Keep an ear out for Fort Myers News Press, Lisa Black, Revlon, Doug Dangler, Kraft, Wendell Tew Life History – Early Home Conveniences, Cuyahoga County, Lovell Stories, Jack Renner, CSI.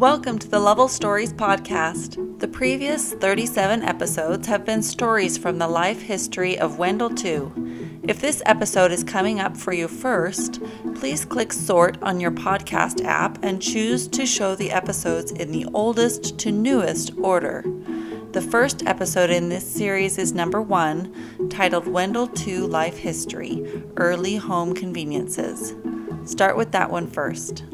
Welcome to the Lovell Stories podcast. The previous 37 episodes have been stories from the life history of Wendell Tew. If this episode is coming up for you first, please click sort on your podcast app and choose to show the episodes in the oldest to newest order. The first episode in this series is number 1, titled Wendell Tew Life History, Early Home Conveniences. Start with that one first.